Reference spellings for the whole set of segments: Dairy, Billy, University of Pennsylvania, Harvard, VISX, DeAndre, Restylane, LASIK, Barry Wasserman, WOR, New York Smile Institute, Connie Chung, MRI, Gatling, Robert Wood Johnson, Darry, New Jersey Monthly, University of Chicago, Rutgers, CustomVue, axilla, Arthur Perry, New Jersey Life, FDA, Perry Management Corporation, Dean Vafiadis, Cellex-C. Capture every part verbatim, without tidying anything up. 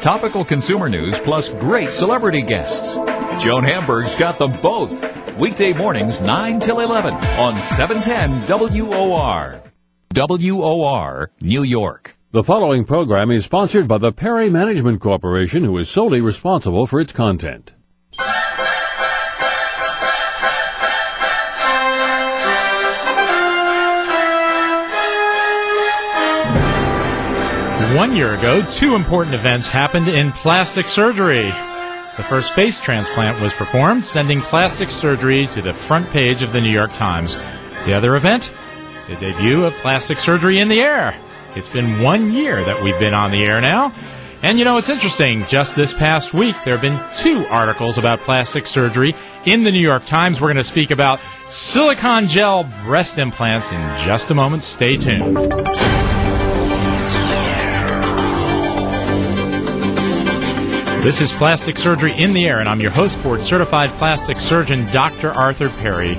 topical consumer news, plus great celebrity guests. Joan Hamburg's got them both. Weekday mornings, nine till eleven on seven ten W O R. W O R, New York. The following program is sponsored by the Perry Management Corporation, who is solely responsible for its content. One year ago, two important events happened in plastic surgery. The first face transplant was performed, sending plastic surgery to the front page of the New York Times. The other event, the debut of plastic surgery in the air. It's been one year that we've been on the air now. And, you know, it's interesting. Just this past week, there have been two articles about plastic surgery in the New York Times. We're going to speak about silicone gel breast implants in just a moment. Stay tuned. This is Plastic Surgery in the Air, and I'm your host, board-certified plastic surgeon, Doctor Arthur Perry.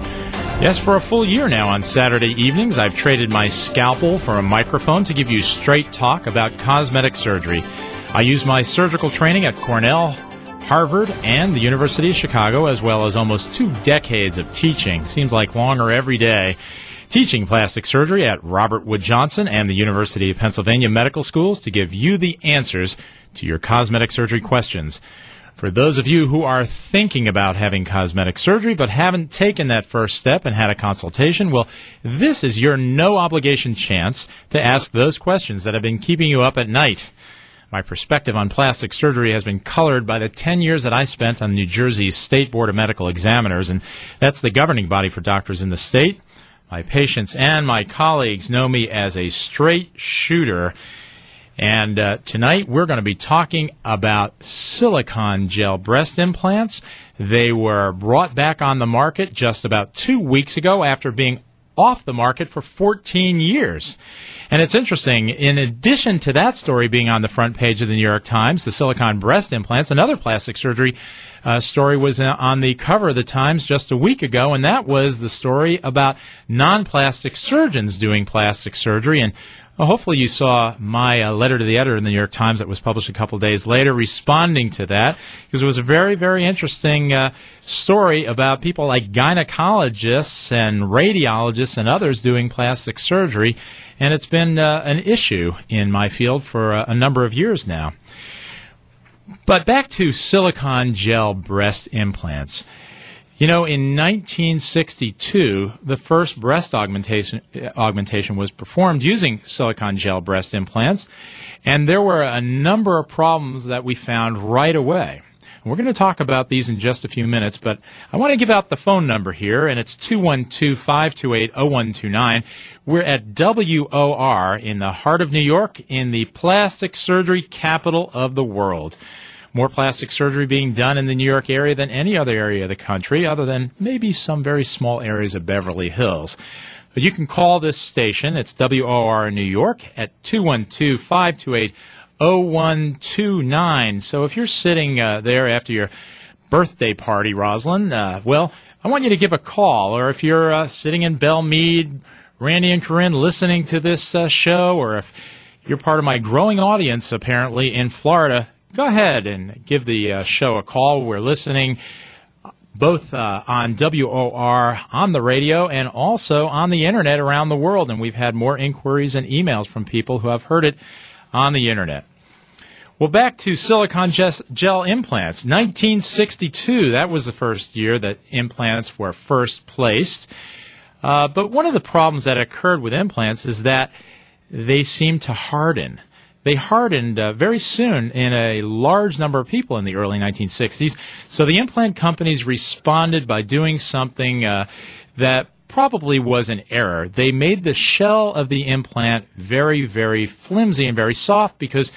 Yes, for a full year now on Saturday evenings, I've traded my scalpel for a microphone to give you straight talk about cosmetic surgery. I use my surgical training at Cornell, Harvard, and the University of Chicago, as well as almost two decades of teaching, seems like longer every day, teaching plastic surgery at Robert Wood Johnson and the University of Pennsylvania medical schools to give you the answers to your cosmetic surgery questions. For those of you who are thinking about having cosmetic surgery but haven't taken that first step and had a consultation, well, this is your no-obligation chance to ask those questions that have been keeping you up at night. My perspective on plastic surgery has been colored by the ten years that I spent on New Jersey's State Board of Medical Examiners, and that's the governing body for doctors in the state. My patients and my colleagues know me as a straight shooter. And uh, tonight we're going to be talking about silicone gel breast implants. They were brought back on the market just about two weeks ago after being off the market for fourteen years. And it's interesting, in addition to that story being on the front page of the New York Times, the silicone breast implants, another plastic surgery uh, story was on the cover of the Times just a week ago, and that was the story about non-plastic surgeons doing plastic surgery. And well, hopefully you saw my uh, letter to the editor in the New York Times that was published a couple days later responding to that, because it was a very, very interesting uh, story about people like gynecologists and radiologists and others doing plastic surgery, and it's been uh, an issue in my field for uh, a number of years now. But back to silicone gel breast implants. You know, in nineteen sixty-two, the first breast augmentation, augmentation was performed using silicone gel breast implants, and there were a number of problems that we found right away. And we're going to talk about these in just a few minutes, but I want to give out the phone number here, and it's two one two, five two eight, zero one two nine. We're at W O R in the heart of New York, in the plastic surgery capital of the world. More plastic surgery being done in the New York area than any other area of the country, other than maybe some very small areas of Beverly Hills. But you can call this station. It's W O R in New York at two one two, five two eight, zero one two nine. So if you're sitting uh, there after your birthday party, Roslyn, uh, well, I want you to give a call. Or if you're uh, sitting in Belmead, Randy and Corinne, listening to this uh, show, or if you're part of my growing audience, apparently, in Florida, go ahead and give the uh, show a call. We're listening both uh, on W O R, on the radio, and also on the Internet around the world. And we've had more inquiries and emails from people who have heard it on the Internet. Well, back to silicone gel implants. nineteen sixty-two, that was the first year that implants were first placed. Uh, but one of the problems that occurred with implants is that they seem to harden. They hardened uh, very soon in a large number of people in the early nineteen sixties. So the implant companies responded by doing something uh, that probably was an error. They made the shell of the implant very, very flimsy and very soft because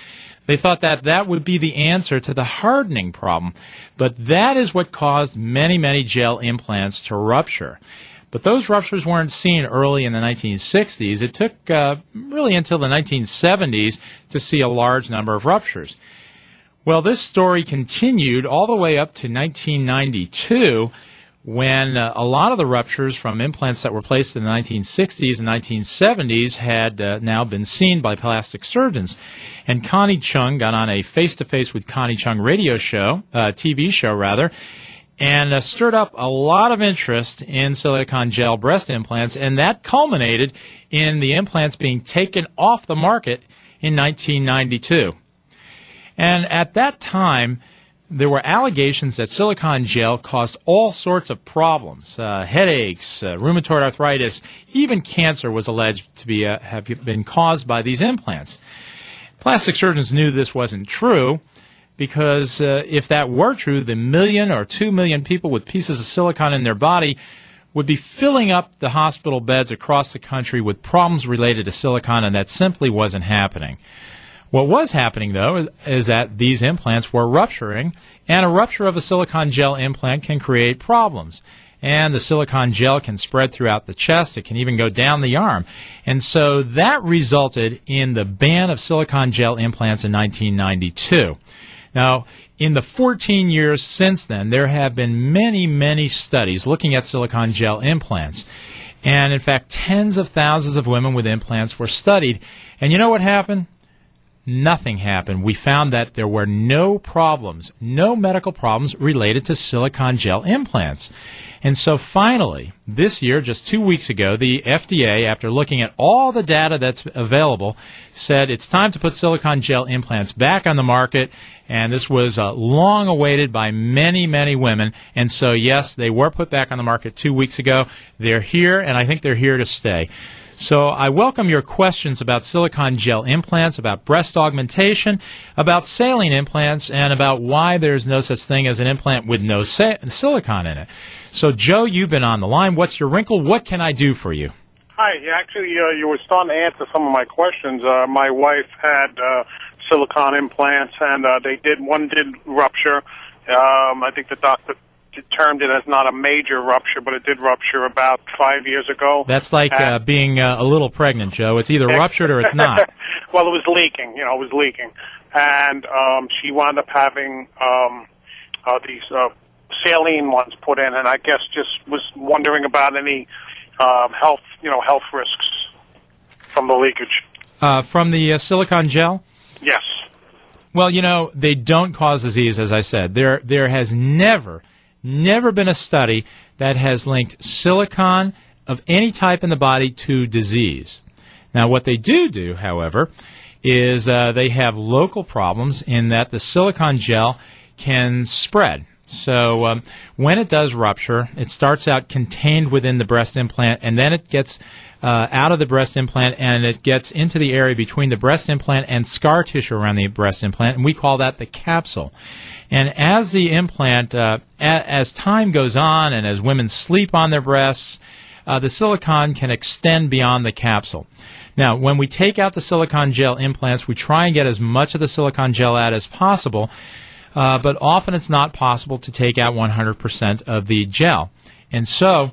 they thought that that would be the answer to the hardening problem. But that is what caused many, many gel implants to rupture. But those ruptures weren't seen early in the nineteen sixties. It took uh, really until the nineteen seventies to see a large number of ruptures. Well, this story continued all the way up to nineteen ninety-two when uh, a lot of the ruptures from implants that were placed in the nineteen sixties and nineteen seventies had uh, now been seen by plastic surgeons. And Connie Chung got on a Face-to-Face with Connie Chung radio show, uh, T V show rather, and uh, stirred up a lot of interest in silicone gel breast implants, and that culminated in the implants being taken off the market in nineteen ninety-two. And at that time, there were allegations that silicone gel caused all sorts of problems, uh, headaches, uh, rheumatoid arthritis, even cancer was alleged to be uh, have been caused by these implants. Plastic surgeons knew this wasn't true because uh, if that were true, the million or two million people with pieces of silicone in their body would be filling up the hospital beds across the country with problems related to silicone, and that simply wasn't happening. What was happening, though, is that these implants were rupturing, and a rupture of a silicone gel implant can create problems. And the silicone gel can spread throughout the chest. It can even go down the arm. And so that resulted in the ban of silicone gel implants in nineteen ninety-two. Now, in the fourteen years since then, there have been many, many studies looking at silicone gel implants. And, in fact, tens of thousands of women with implants were studied. And you know what happened? Nothing happened. We found that there were no problems, no medical problems related to silicone gel implants. And so finally, this year, just two weeks ago, the F D A, after looking at all the data that's available, said it's time to put silicone gel implants back on the market. And this was uh, long awaited by many, many women. And so, yes, they were put back on the market two weeks ago. They're here, and I think they're here to stay. So I welcome your questions about silicone gel implants, about breast augmentation, about saline implants, and about why there's no such thing as an implant with no sa- silicone in it. So, Joe, you've been on the line. What's your wrinkle? What can I do for you? Hi. Actually, uh, you were starting to answer some of my questions. Uh, my wife had uh, silicone implants, and uh, they did one did rupture. Um, I think the doctor termed it as not a major rupture, but it did rupture about five years ago. That's like uh, being uh, a little pregnant, Joe. It's either ruptured or it's not. Well, it was leaking. You know, it was leaking. And um, she wound up having um, uh, these uh, saline ones put in, and I guess just was wondering about any um, health, you know, health risks from the leakage. Uh, from the uh, silicone gel? Yes. Well, you know, they don't cause disease, as I said. There, there has never... Never been a study that has linked silicone of any type in the body to disease. Now, what they do do, however, is uh, they have local problems in that the silicone gel can spread. So um, when it does rupture, it starts out contained within the breast implant, and then it gets uh, out of the breast implant, and it gets into the area between the breast implant and scar tissue around the breast implant, and we call that the capsule. And as the implant, uh, a- as time goes on and as women sleep on their breasts, uh, the silicone can extend beyond the capsule. Now, when we take out the silicone gel implants, we try and get as much of the silicone gel out as possible, uh, but often it's not possible to take out one hundred percent of the gel. And so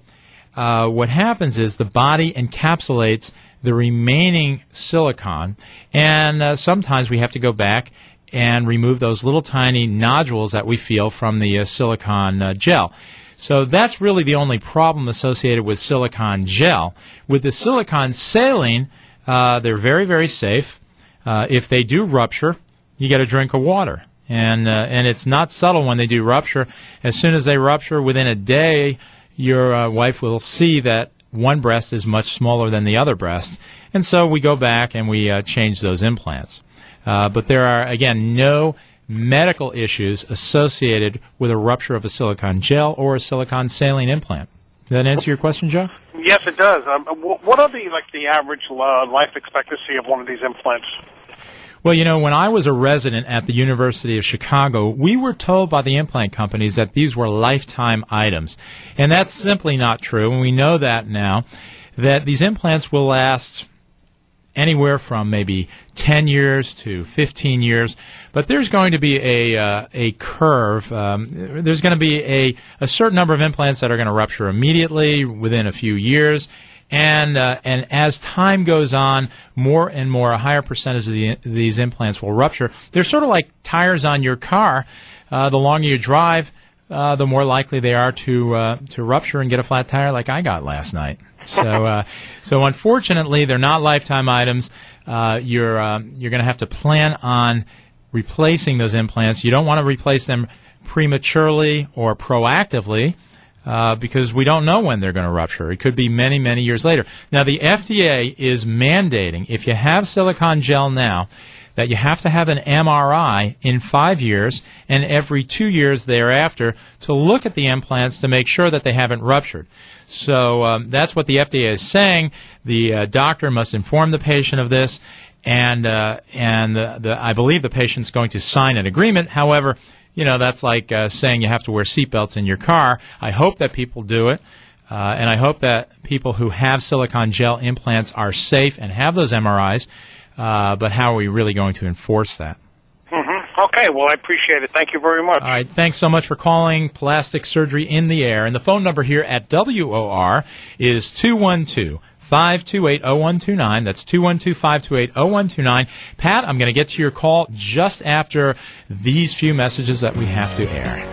uh, what happens is the body encapsulates the remaining silicone, and uh, sometimes we have to go back and remove those little tiny nodules that we feel from the uh, silicone uh, gel. So that's really the only problem associated with silicone gel. With the silicone saline, uh, they're very, very safe. Uh, if they do rupture, you get a drink of water. And uh, and it's not subtle when they do rupture. As soon as they rupture, within a day, your uh, wife will see that one breast is much smaller than the other breast. And so we go back and we uh, change those implants. Uh, but there are, again, no medical issues associated with a rupture of a silicone gel or a silicone saline implant. Does that answer your question, Joe? Yes, it does. Um, what are the, like, the average life expectancy of one of these implants? Well, you know, when I was a resident at the University of Chicago, we were told by the implant companies that these were lifetime items. And that's simply not true, and we know that now, that these implants will last anywhere from maybe ten years to fifteen years, but there's going to be a uh, a curve. Um, there's going to be a, a certain number of implants that are going to rupture immediately within a few years, and uh, and as time goes on, more and more, a higher percentage of the, these implants will rupture. They're sort of like tires on your car. Uh, the longer you drive, uh, the more likely they are to uh, to rupture and get a flat tire like I got last night. So, uh, so unfortunately, they're not lifetime items. Uh, you're uh, you're going to have to plan on replacing those implants. You don't want to replace them prematurely or proactively uh, because we don't know when they're going to rupture. It could be many, many years later. Now, the F D A is mandating, if you have silicone gel now, that you have to have an M R I in five years and every two years thereafter to look at the implants to make sure that they haven't ruptured. So um, that's what the F D A is saying. The uh, doctor must inform the patient of this, and uh, and the, the, I believe the patient's going to sign an agreement. However, you know, that's like uh, saying you have to wear seatbelts in your car. I hope that people do it, uh, and I hope that people who have silicone gel implants are safe and have those M R Is. Uh, but how are we really going to enforce that? Mm-hmm. Okay, well, I appreciate it. Thank you very much. All right, thanks so much for calling Plastic Surgery in the Air. And the phone number here at W O R is two one two, five two eight, zero one two nine. That's two one two, five two eight, zero one two nine. Pat, I'm going to get to your call just after these few messages that we have to air.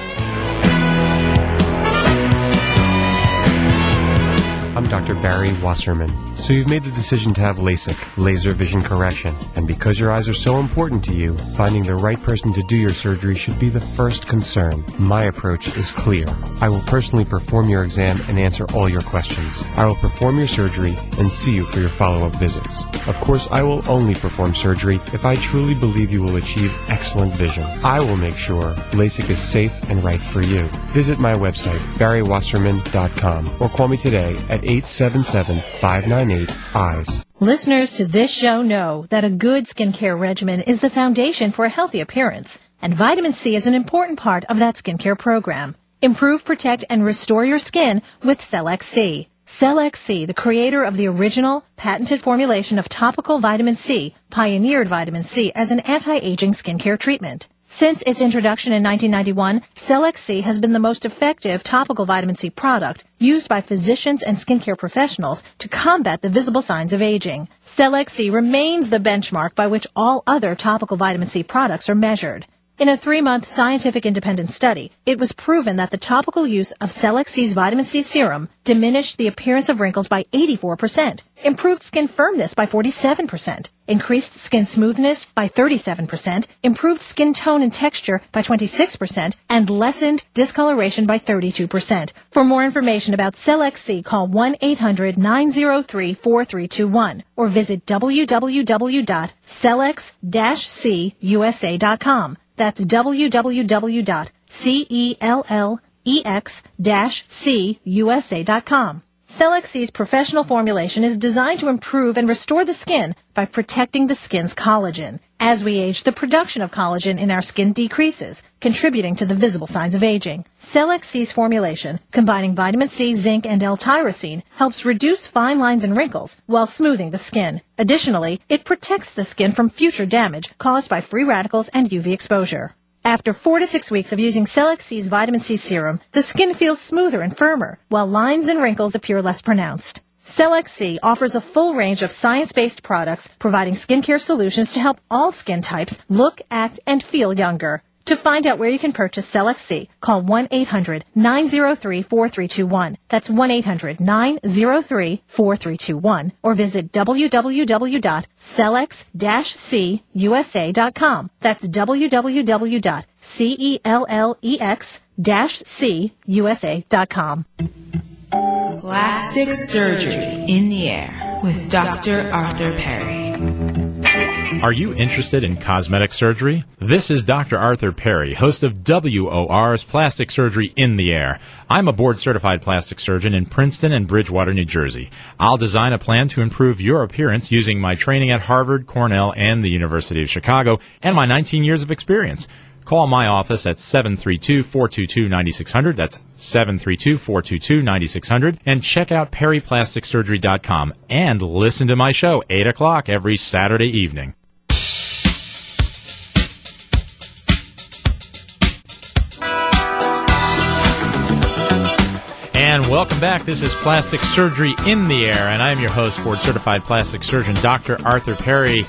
I'm Doctor Barry Wasserman. So you've made the decision to have LASIK, laser vision correction. And because your eyes are so important to you, finding the right person to do your surgery should be the first concern. My approach is clear. I will personally perform your exam and answer all your questions. I will perform your surgery and see you for your follow-up visits. Of course, I will only perform surgery if I truly believe you will achieve excellent vision. I will make sure LASIK is safe and right for you. Visit my website, barry wasserman dot com, or call me today at eight seven seven, five nine eight, eyes. Listeners to this show know that a good skincare regimen is the foundation for a healthy appearance, and vitamin C is an important part of that skincare program. Improve, protect, and restore your skin with Cellex-C. Cellex-C, the creator of the original patented formulation of topical vitamin C, pioneered vitamin C as an anti-aging skincare treatment. Since its introduction in nineteen ninety-one, Cellex-C has been the most effective topical vitamin C product used by physicians and skincare professionals to combat the visible signs of aging. Cellex-C remains the benchmark by which all other topical vitamin C products are measured. In a three-month scientific independent study, it was proven that the topical use of Cellex-C's vitamin C serum diminished the appearance of wrinkles by eighty-four percent, improved skin firmness by forty-seven percent, increased skin smoothness by thirty-seven percent, improved skin tone and texture by twenty-six percent, and lessened discoloration by thirty-two percent. For more information about Cellex-C, call one eight hundred, nine oh three, four three two one or visit w w w dot cellex dash c u s a dot com. That's w w w dot cellex dash c u s a dot com. Cellex-C's professional formulation is designed to improve and restore the skin by protecting the skin's collagen. As we age, the production of collagen in our skin decreases, contributing to the visible signs of aging. Cellex-C's formulation, combining vitamin C, zinc, and L-tyrosine, helps reduce fine lines and wrinkles while smoothing the skin. Additionally, it protects the skin from future damage caused by free radicals and U V exposure. After four to six weeks of using Cellex-C's vitamin C serum, the skin feels smoother and firmer, while lines and wrinkles appear less pronounced. Cellex-C offers a full range of science-based products, providing skincare solutions to help all skin types look, act, and feel younger. To find out where you can purchase Cellex-C, call one eight hundred, nine oh three, four three two one. That's one eight hundred, nine oh three, four three two one. Or visit w w w dot cellex dash c u s a dot com. That's w w w dot cellex dash c u s a dot com. Plastic Surgery in the Air with Doctor Arthur Perry. Are you interested in cosmetic surgery? This is Doctor Arthur Perry, host of W O R's Plastic Surgery in the Air. I'm a board-certified plastic surgeon in Princeton and Bridgewater, New Jersey. I'll design a plan to improve your appearance using my training at Harvard, Cornell, and the University of Chicago, and my nineteen years of experience. Call my office at seven three two, four two two, nine six zero zero, that's seven three two, four two two, nine six zero zero, and check out perry plastic surgery dot com and listen to my show, eight o'clock every Saturday evening. And welcome back. This is Plastic Surgery in the Air, and I'm your host, board-certified plastic surgeon, Doctor Arthur Perry.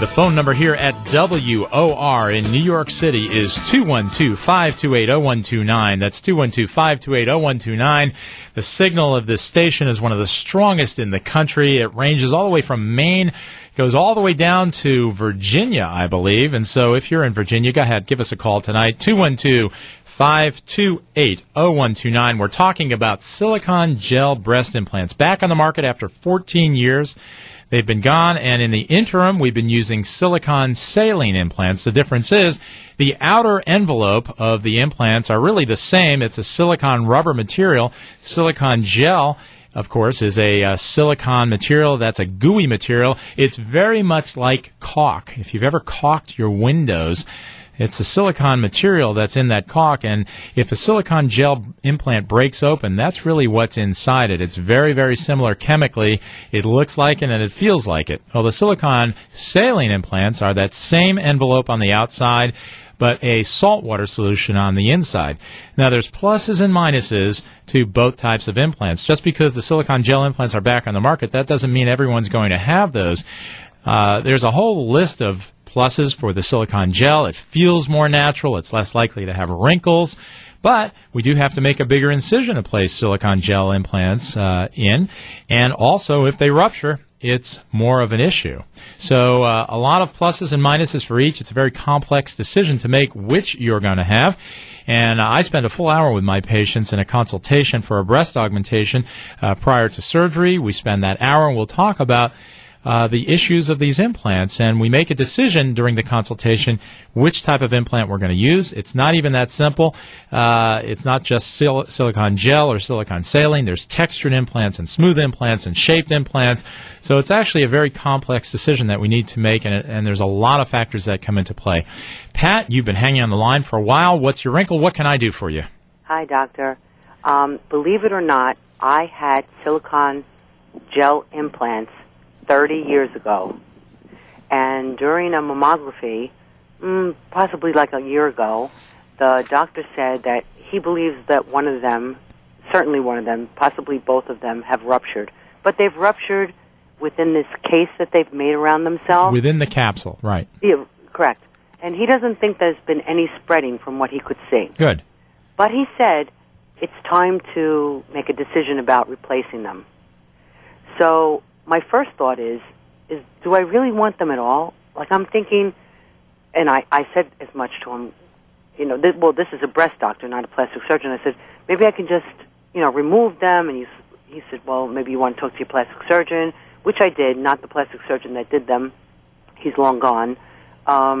The phone number here at W O R in New York City is two one two, five two eight, zero one two nine. That's two one two, five two eight, zero one two nine. The signal of this station is one of the strongest in the country. It ranges all the way from Maine, goes all the way down to Virginia, I believe. And so if you're in Virginia, go ahead, give us a call tonight, two one two, five two eight, zero one two nine. We're talking about silicone gel breast implants. Back on the market after fourteen years. They've been gone, and in the interim, we've been using silicone saline implants. The difference is the outer envelope of the implants are really the same. It's a silicone rubber material. Silicone gel, of course, is a uh, silicone material. That's a gooey material. It's very much like caulk. If you've ever caulked your windows, it's a silicone material that's in that caulk, and if a silicone gel implant breaks open, that's really what's inside it. It's very, very similar chemically. It looks like it, and it feels like it. Well, the silicone saline implants are that same envelope on the outside, but a saltwater solution on the inside. Now, there's pluses and minuses to both types of implants. Just because the silicone gel implants are back on the market, that doesn't mean everyone's going to have those. Uh, there's a whole list of pluses for the silicone gel. It feels more natural. It's less likely to have wrinkles. But we do have to make a bigger incision to place silicone gel implants uh, in. And also, if they rupture, it's more of an issue. So uh, a lot of pluses and minuses for each. It's a very complex decision to make which you're going to have. And I spend a full hour with my patients in a consultation for a breast augmentation uh, prior to surgery. We spend that hour, and we'll talk about Uh, the issues of these implants, and we make a decision during the consultation which type of implant we're going to use. It's not even that simple. Uh, it's not just sil- silicone gel or silicone saline. There's textured implants and smooth implants and shaped implants. So it's actually a very complex decision that we need to make, and, and there's a lot of factors that come into play. Pat, you've been hanging on the line for a while. What's your wrinkle? What can I do for you? Hi, doctor. Um, believe it or not, I had silicone gel implants thirty years ago, and during a mammography, mm, possibly like a year ago, the doctor said that he believes that one of them, certainly one of them, possibly both of them, have ruptured. But they've ruptured within this case that they've made around themselves. Within the capsule, right. Yeah, correct. And he doesn't think there's been any spreading from what he could see. Good. But he said it's time to make a decision about replacing them. So my first thought is, is do I really want them at all? Like, I'm thinking, and I, I said as much to him, you know, th- well, this is a breast doctor, not a plastic surgeon. I said, maybe I can just, you know, remove them. And he, he said, well, maybe you want to talk to your plastic surgeon, which I did, not the plastic surgeon that did them. He's long gone. Um,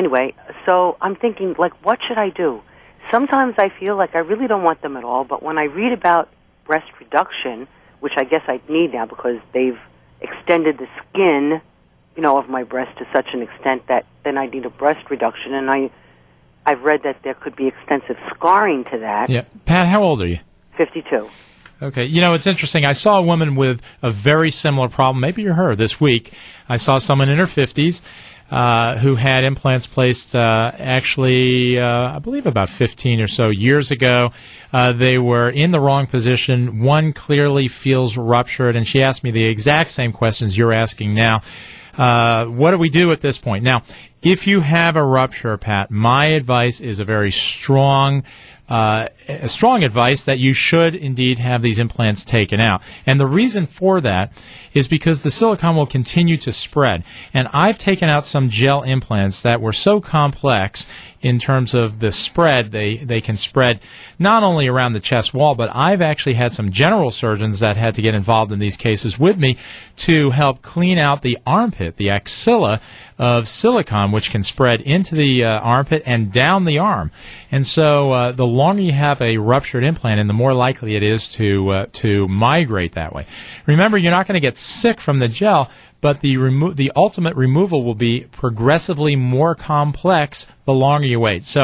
anyway, so I'm thinking, like, what should I do? Sometimes I feel like I really don't want them at all, but when I read about breast reduction, which I guess I need now because they've extended the skin, you know, of my breast to such an extent that then I need a breast reduction. And I, I've read that there could be extensive scarring to that. Yeah. Pat, how old are you? fifty-two. Okay. You know, it's interesting. I saw a woman with a very similar problem. Maybe you're her this week. I saw someone in her fifties uh, who had implants placed uh, actually, uh, I believe, about fifteen or so years ago. Uh, they were in the wrong position. One clearly feels ruptured, and she asked me the exact same questions you're asking now. Uh, what do we do at this point? Now, if you have a rupture, Pat, my advice is a very strong Uh, strong advice that you should indeed have these implants taken out. And the reason for that is because the silicone will continue to spread. And I've taken out some gel implants that were so complex in terms of the spread. They, they can spread not only around the chest wall, but I've actually had some general surgeons that had to get involved in these cases with me to help clean out the armpit, the axilla of silicone, which can spread into the uh, armpit and down the arm. And so uh, the The longer you have a ruptured implant, and the more likely it is to uh, to migrate that way. Remember, you're not going to get sick from the gel, but the remo- the ultimate removal will be progressively more complex the longer you wait. So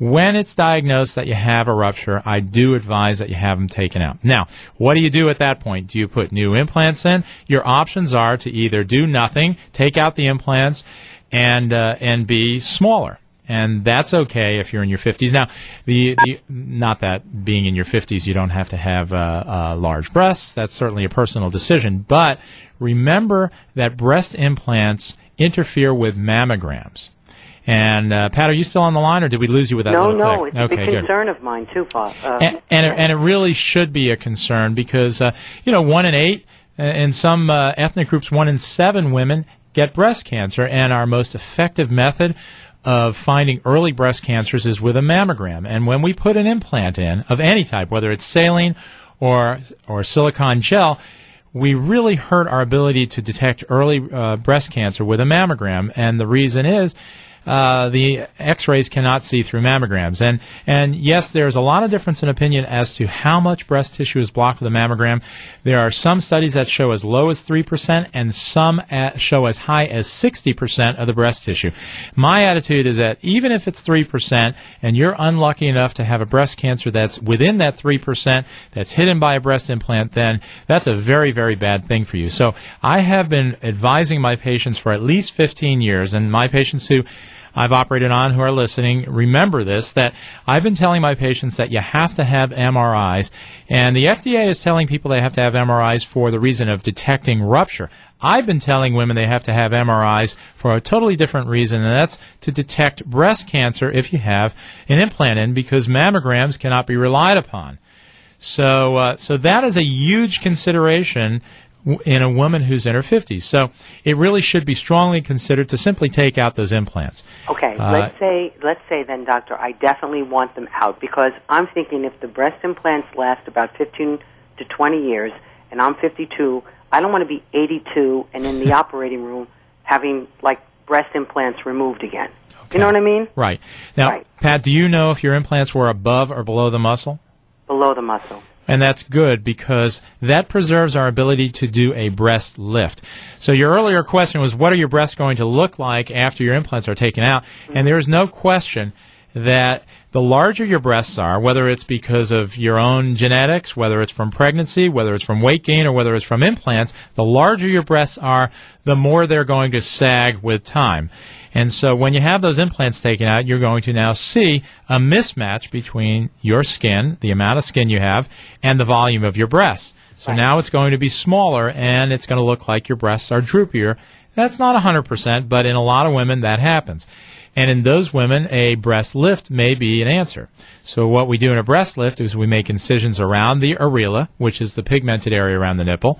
when it's diagnosed that you have a rupture, I do advise that you have them taken out. Now, what do you do at that point? Do you put new implants in? Your options are to either do nothing, take out the implants, and uh, and be smaller. And that's okay if you're in your fifties. Now, the, the not that being in your fifties, you don't have to have uh, uh, large breasts. That's certainly a personal decision. But remember that breast implants interfere with mammograms. And, uh, Pat, are you still on the line, or did we lose you with that no, little No, no, it's okay, a big concern good. of mine, too, Bob. Uh, and, and, it, and it really should be a concern because, uh, you know, one in eight, in some uh, ethnic groups, one in seven women get breast cancer, and our most effective method of finding early breast cancers is with a mammogram. And when we put an implant in of any type, whether it's saline or or silicone gel, we really hurt our ability to detect early uh, breast cancer with a mammogram. And the reason is uh, the X-rays cannot see through mammograms. And, and, yes, there's a lot of difference in opinion as to how much breast tissue is blocked with a mammogram. There are some studies that show as low as three percent and some at, show as high as sixty percent of the breast tissue. My attitude is that even if it's three percent and you're unlucky enough to have a breast cancer that's within that three percent that's hidden by a breast implant, then that's a very, very bad thing for you. So I have been advising my patients for at least fifteen years, and my patients who I've operated on who are listening, remember this, that I've been telling my patients that you have to have M R Is, and the F D A is telling people they have to have M R Is for the reason of detecting rupture. I've been telling women they have to have M R Is for a totally different reason, and that's to detect breast cancer if you have an implant in, because mammograms cannot be relied upon. So, uh, so that is a huge consideration in a woman who's in her fifties. So it really should be strongly considered to simply take out those implants. Okay, uh, let's say let's say then, doctor, I definitely want them out, because I'm thinking if the breast implants last about fifteen to twenty years and I'm fifty-two, I don't want to be eighty-two and in the operating room having, like, breast implants removed again. Okay. You know what I mean? Right. Now, right. Pat, do you know if your implants were above or below the muscle? Below the muscle. And that's good, because that preserves our ability to do a breast lift. So your earlier question was, what are your breasts going to look like after your implants are taken out? And there is no question that the larger your breasts are, whether it's because of your own genetics, whether it's from pregnancy, whether it's from weight gain, or whether it's from implants, the larger your breasts are, the more they're going to sag with time. And so when you have those implants taken out, you're going to now see a mismatch between your skin, the amount of skin you have, and the volume of your breasts. So right. Now it's going to be smaller, and it's going to look like your breasts are droopier. That's not one hundred percent, but in a lot of women that happens. And in those women, a breast lift may be an answer. So what we do in a breast lift is we make incisions around the areola, which is the pigmented area around the nipple,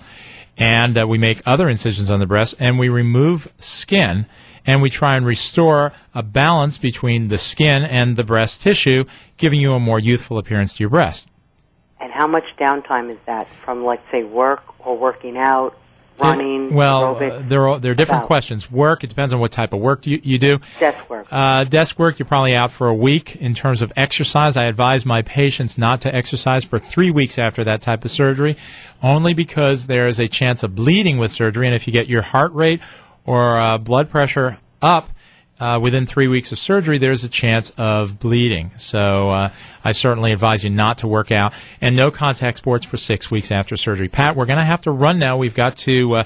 and uh, we make other incisions on the breast, and we remove skin, and we try and restore a balance between the skin and the breast tissue, giving you a more youthful appearance to your breast. And how much downtime is that from, like, say, work or working out? Running, it, well, uh, there are there are different about. questions. Work, it depends on what type of work you, you do. Desk work. Uh, desk work, you're probably out for a week. In terms of exercise, I advise my patients not to exercise for three weeks after that type of surgery, only because there is a chance of bleeding with surgery, and if you get your heart rate or uh, blood pressure up uh, within three weeks of surgery, there's a chance of bleeding. So uh, I certainly advise you not to work out, and no contact sports for six weeks after surgery. Pat, we're going to have to run now. We've got to uh,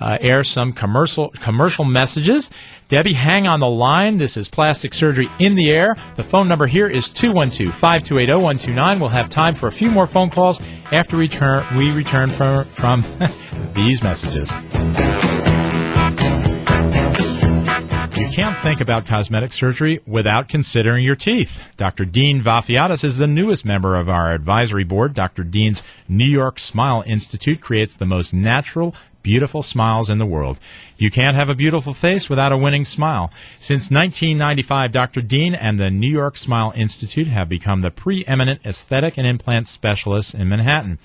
uh, air some commercial commercial messages. Debbie, hang on the line. This is Plastic Surgery in the Air. The phone number here is two one two, five two eight, zero one two nine. We'll have time for a few more phone calls after we return, we return from, from these messages. Can't think about cosmetic surgery without considering your teeth. Doctor Dean Vafiadis is the newest member of our advisory board. Doctor Dean's New York Smile Institute creates the most natural, beautiful smiles in the world. You can't have a beautiful face without a winning smile. Since nineteen ninety-five, Doctor Dean and the New York Smile Institute have become the preeminent aesthetic and implant specialists in Manhattan.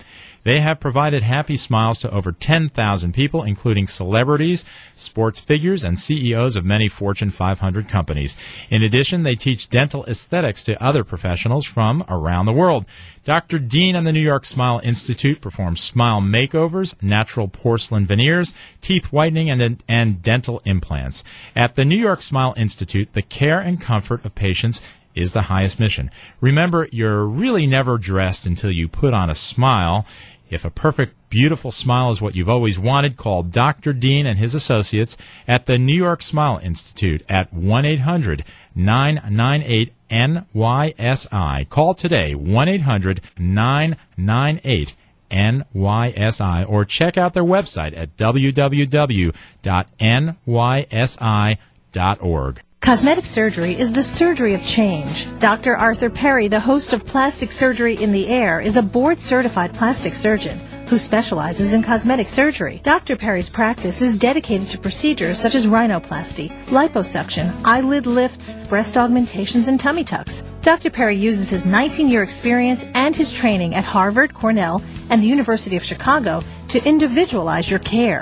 They have provided happy smiles to over ten thousand people, including celebrities, sports figures, and C E Os of many Fortune five hundred companies. In addition, they teach dental aesthetics to other professionals from around the world. Doctor Dean and the New York Smile Institute perform smile makeovers, natural porcelain veneers, teeth whitening, and, and dental implants. At the New York Smile Institute, the care and comfort of patients is the highest mission. Remember, you're really never dressed until you put on a smile. If a perfect, beautiful smile is what you've always wanted, call Doctor Dean and his associates at the New York Smile Institute at one eight hundred nine nine eight N Y S I. Call today, one eight hundred nine nine eight N Y S I, or check out their website at w w w dot n y s i dot org. Cosmetic surgery is the surgery of change. Doctor Arthur Perry, the host of Plastic Surgery in the Air, is a board-certified plastic surgeon who specializes in cosmetic surgery. Doctor Perry's practice is dedicated to procedures such as rhinoplasty, liposuction, eyelid lifts, breast augmentations, and tummy tucks. Doctor Perry uses his nineteen-year experience and his training at Harvard, Cornell, and the University of Chicago to individualize your care.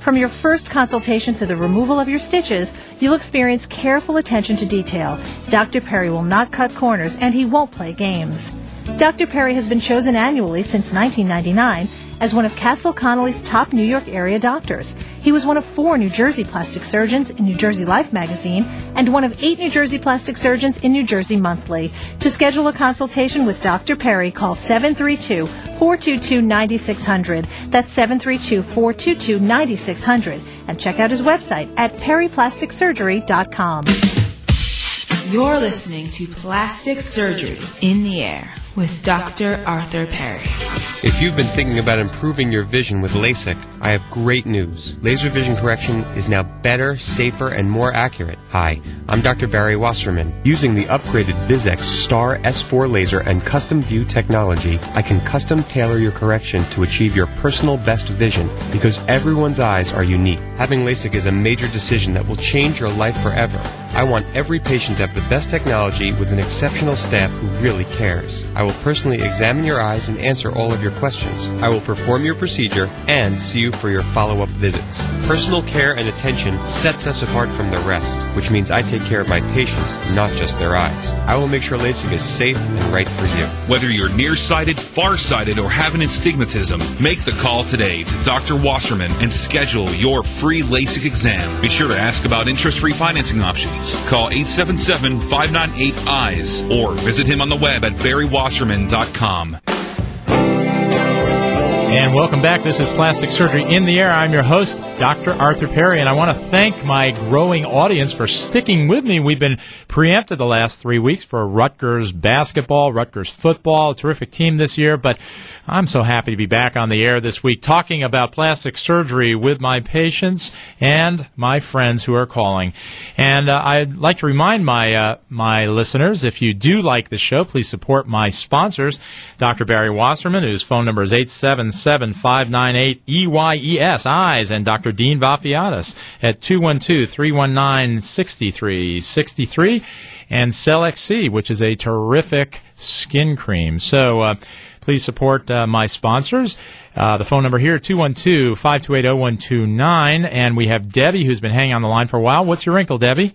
From your first consultation to the removal of your stitches, you'll experience careful attention to detail. Doctor Perry will not cut corners, and he won't play games. Doctor Perry has been chosen annually since nineteen ninety-nine as one of Castle Connolly's top New York area doctors. He was one of four New Jersey plastic surgeons in New Jersey Life magazine and one of eight New Jersey plastic surgeons in New Jersey Monthly. To schedule a consultation with Doctor Perry, call seven three two, four two two, nine six zero zero. That's seven three two, four two two, nine six zero zero. And check out his website at perry plastic surgery dot com. You're listening to Plastic Surgery in the Air with Doctor Arthur Perry. If you've been thinking about improving your vision with LASIK, I have great news. Laser vision correction is now better, safer, and more accurate. Hi, I'm Doctor Barry Wasserman. Using the upgraded VISX Star S four laser and CustomVue technology, I can custom tailor your correction to achieve your personal best vision, because everyone's eyes are unique. Having LASIK is a major decision that will change your life forever. I want every patient to have the best technology with an exceptional staff who really cares. I will personally examine your eyes and answer all of your questions. I will perform your procedure and see you for your follow-up visits. Personal care and attention sets us apart from the rest, which means I take care of my patients, not just their eyes. I will make sure LASIK is safe and right for you. Whether you're nearsighted, farsighted, or have an astigmatism, make the call today to Doctor Wasserman and schedule your free LASIK exam. Be sure to ask about interest-free financing options. Call eight seven seven, five nine eight, E Y E S or visit him on the web at barry wasserman dot com. And welcome back. This is Plastic Surgery in the Air. I'm your host, Doctor Arthur Perry, and I want to thank my growing audience for sticking with me. We've been preempted the last three weeks for Rutgers basketball, Rutgers football, a terrific team this year, but I'm so happy to be back on the air this week talking about plastic surgery with my patients and my friends who are calling. And uh, I'd like to remind my, uh, my listeners, if you do like the show, please support my sponsors, Doctor Barry Wasserman, whose phone number is eight seven seven, five nine eight, E Y E S, eyes, and Doctor Dean Vafiadis at two one two, three one nine, six three six three, and Cellex-C, which is a terrific skin cream. So uh, please support uh, my sponsors. Uh, the phone number here, two one two, five two eight, zero one two nine, and we have Debbie, who's been hanging on the line for a while. What's your wrinkle, Debbie?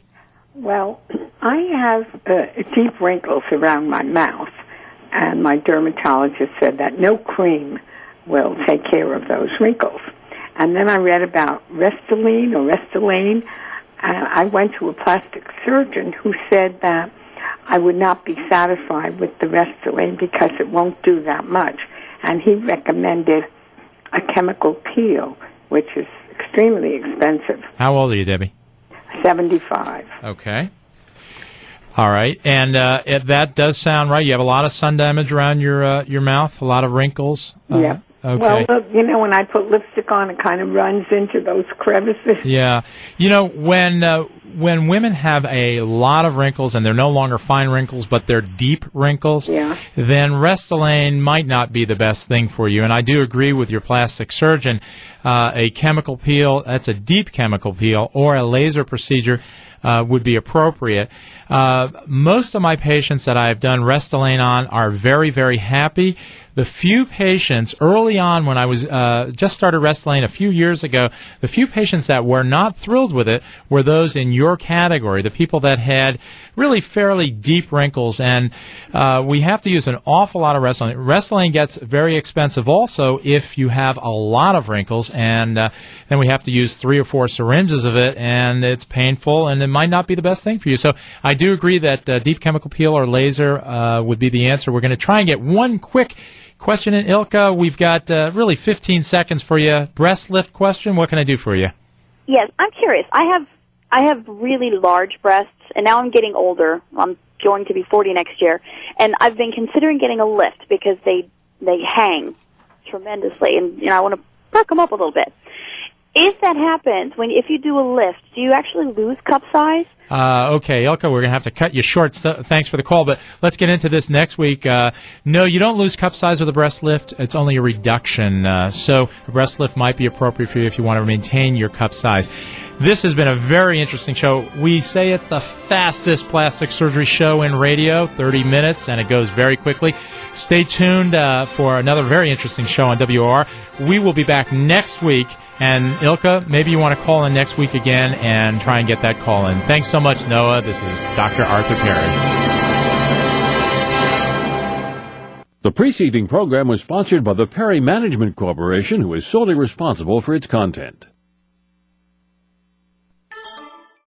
Well, I have uh, deep wrinkles around my mouth, and my dermatologist said that no cream will take care of those wrinkles. And then I read about Restylane or Restylane. Uh, I went to a plastic surgeon who said that I would not be satisfied with the Restylane because it won't do that much. And he recommended a chemical peel, which is extremely expensive. How old are you, Debbie? seventy-five. Okay. All right, and uh, it, that does sound right. You have a lot of sun damage around your uh, your mouth, a lot of wrinkles. Uh, yeah. Okay. Well, look, you know, when I put lipstick on, it kind of runs into those crevices. Yeah. You know, when uh, when women have a lot of wrinkles and they're no longer fine wrinkles, but they're deep wrinkles, yeah, then Restylane might not be the best thing for you. And I do agree with your plastic surgeon. Uh, a chemical peel, that's a deep chemical peel, or a laser procedure Uh, would be appropriate. Uh, most of my patients that I have done Restylane on are very, very happy. The few patients early on when I was uh, just started Restylane a few years ago, the few patients that were not thrilled with it were those in your category, the people that had really fairly deep wrinkles. And uh, we have to use an awful lot of Restylane. Restylane gets very expensive also if you have a lot of wrinkles, and uh, then we have to use three or four syringes of it, and it's painful, and it might not be the best thing for you. So I do agree that uh, deep chemical peel or laser uh, would be the answer. We're going to try and get one quick Question in Ilka, we've got uh, really fifteen seconds for you. Breast lift question, what can I do for you? Yes, I'm curious. I have I have really large breasts, and now I'm getting older. I'm going to be forty next year. And I've been considering getting a lift because they they hang tremendously, and you know I want to perk them up a little bit. If that happens, when if you do a lift, do you actually lose cup size? Uh, okay, Ilka, we're going to have to cut you short. So thanks for the call, but let's get into this next week. Uh, no, you don't lose cup size with a breast lift. It's only a reduction. Uh, so a breast lift might be appropriate for you if you want to maintain your cup size. This has been a very interesting show. We say it's the fastest plastic surgery show in radio, thirty minutes, and it goes very quickly. Stay tuned uh, for another very interesting show on W O R. We will be back next week. And Ilka, maybe you want to call in next week again and try and get that call in. Thanks so much, Noah. This is Doctor Arthur Perry. The preceding program was sponsored by the Perry Management Corporation, who is solely responsible for its content.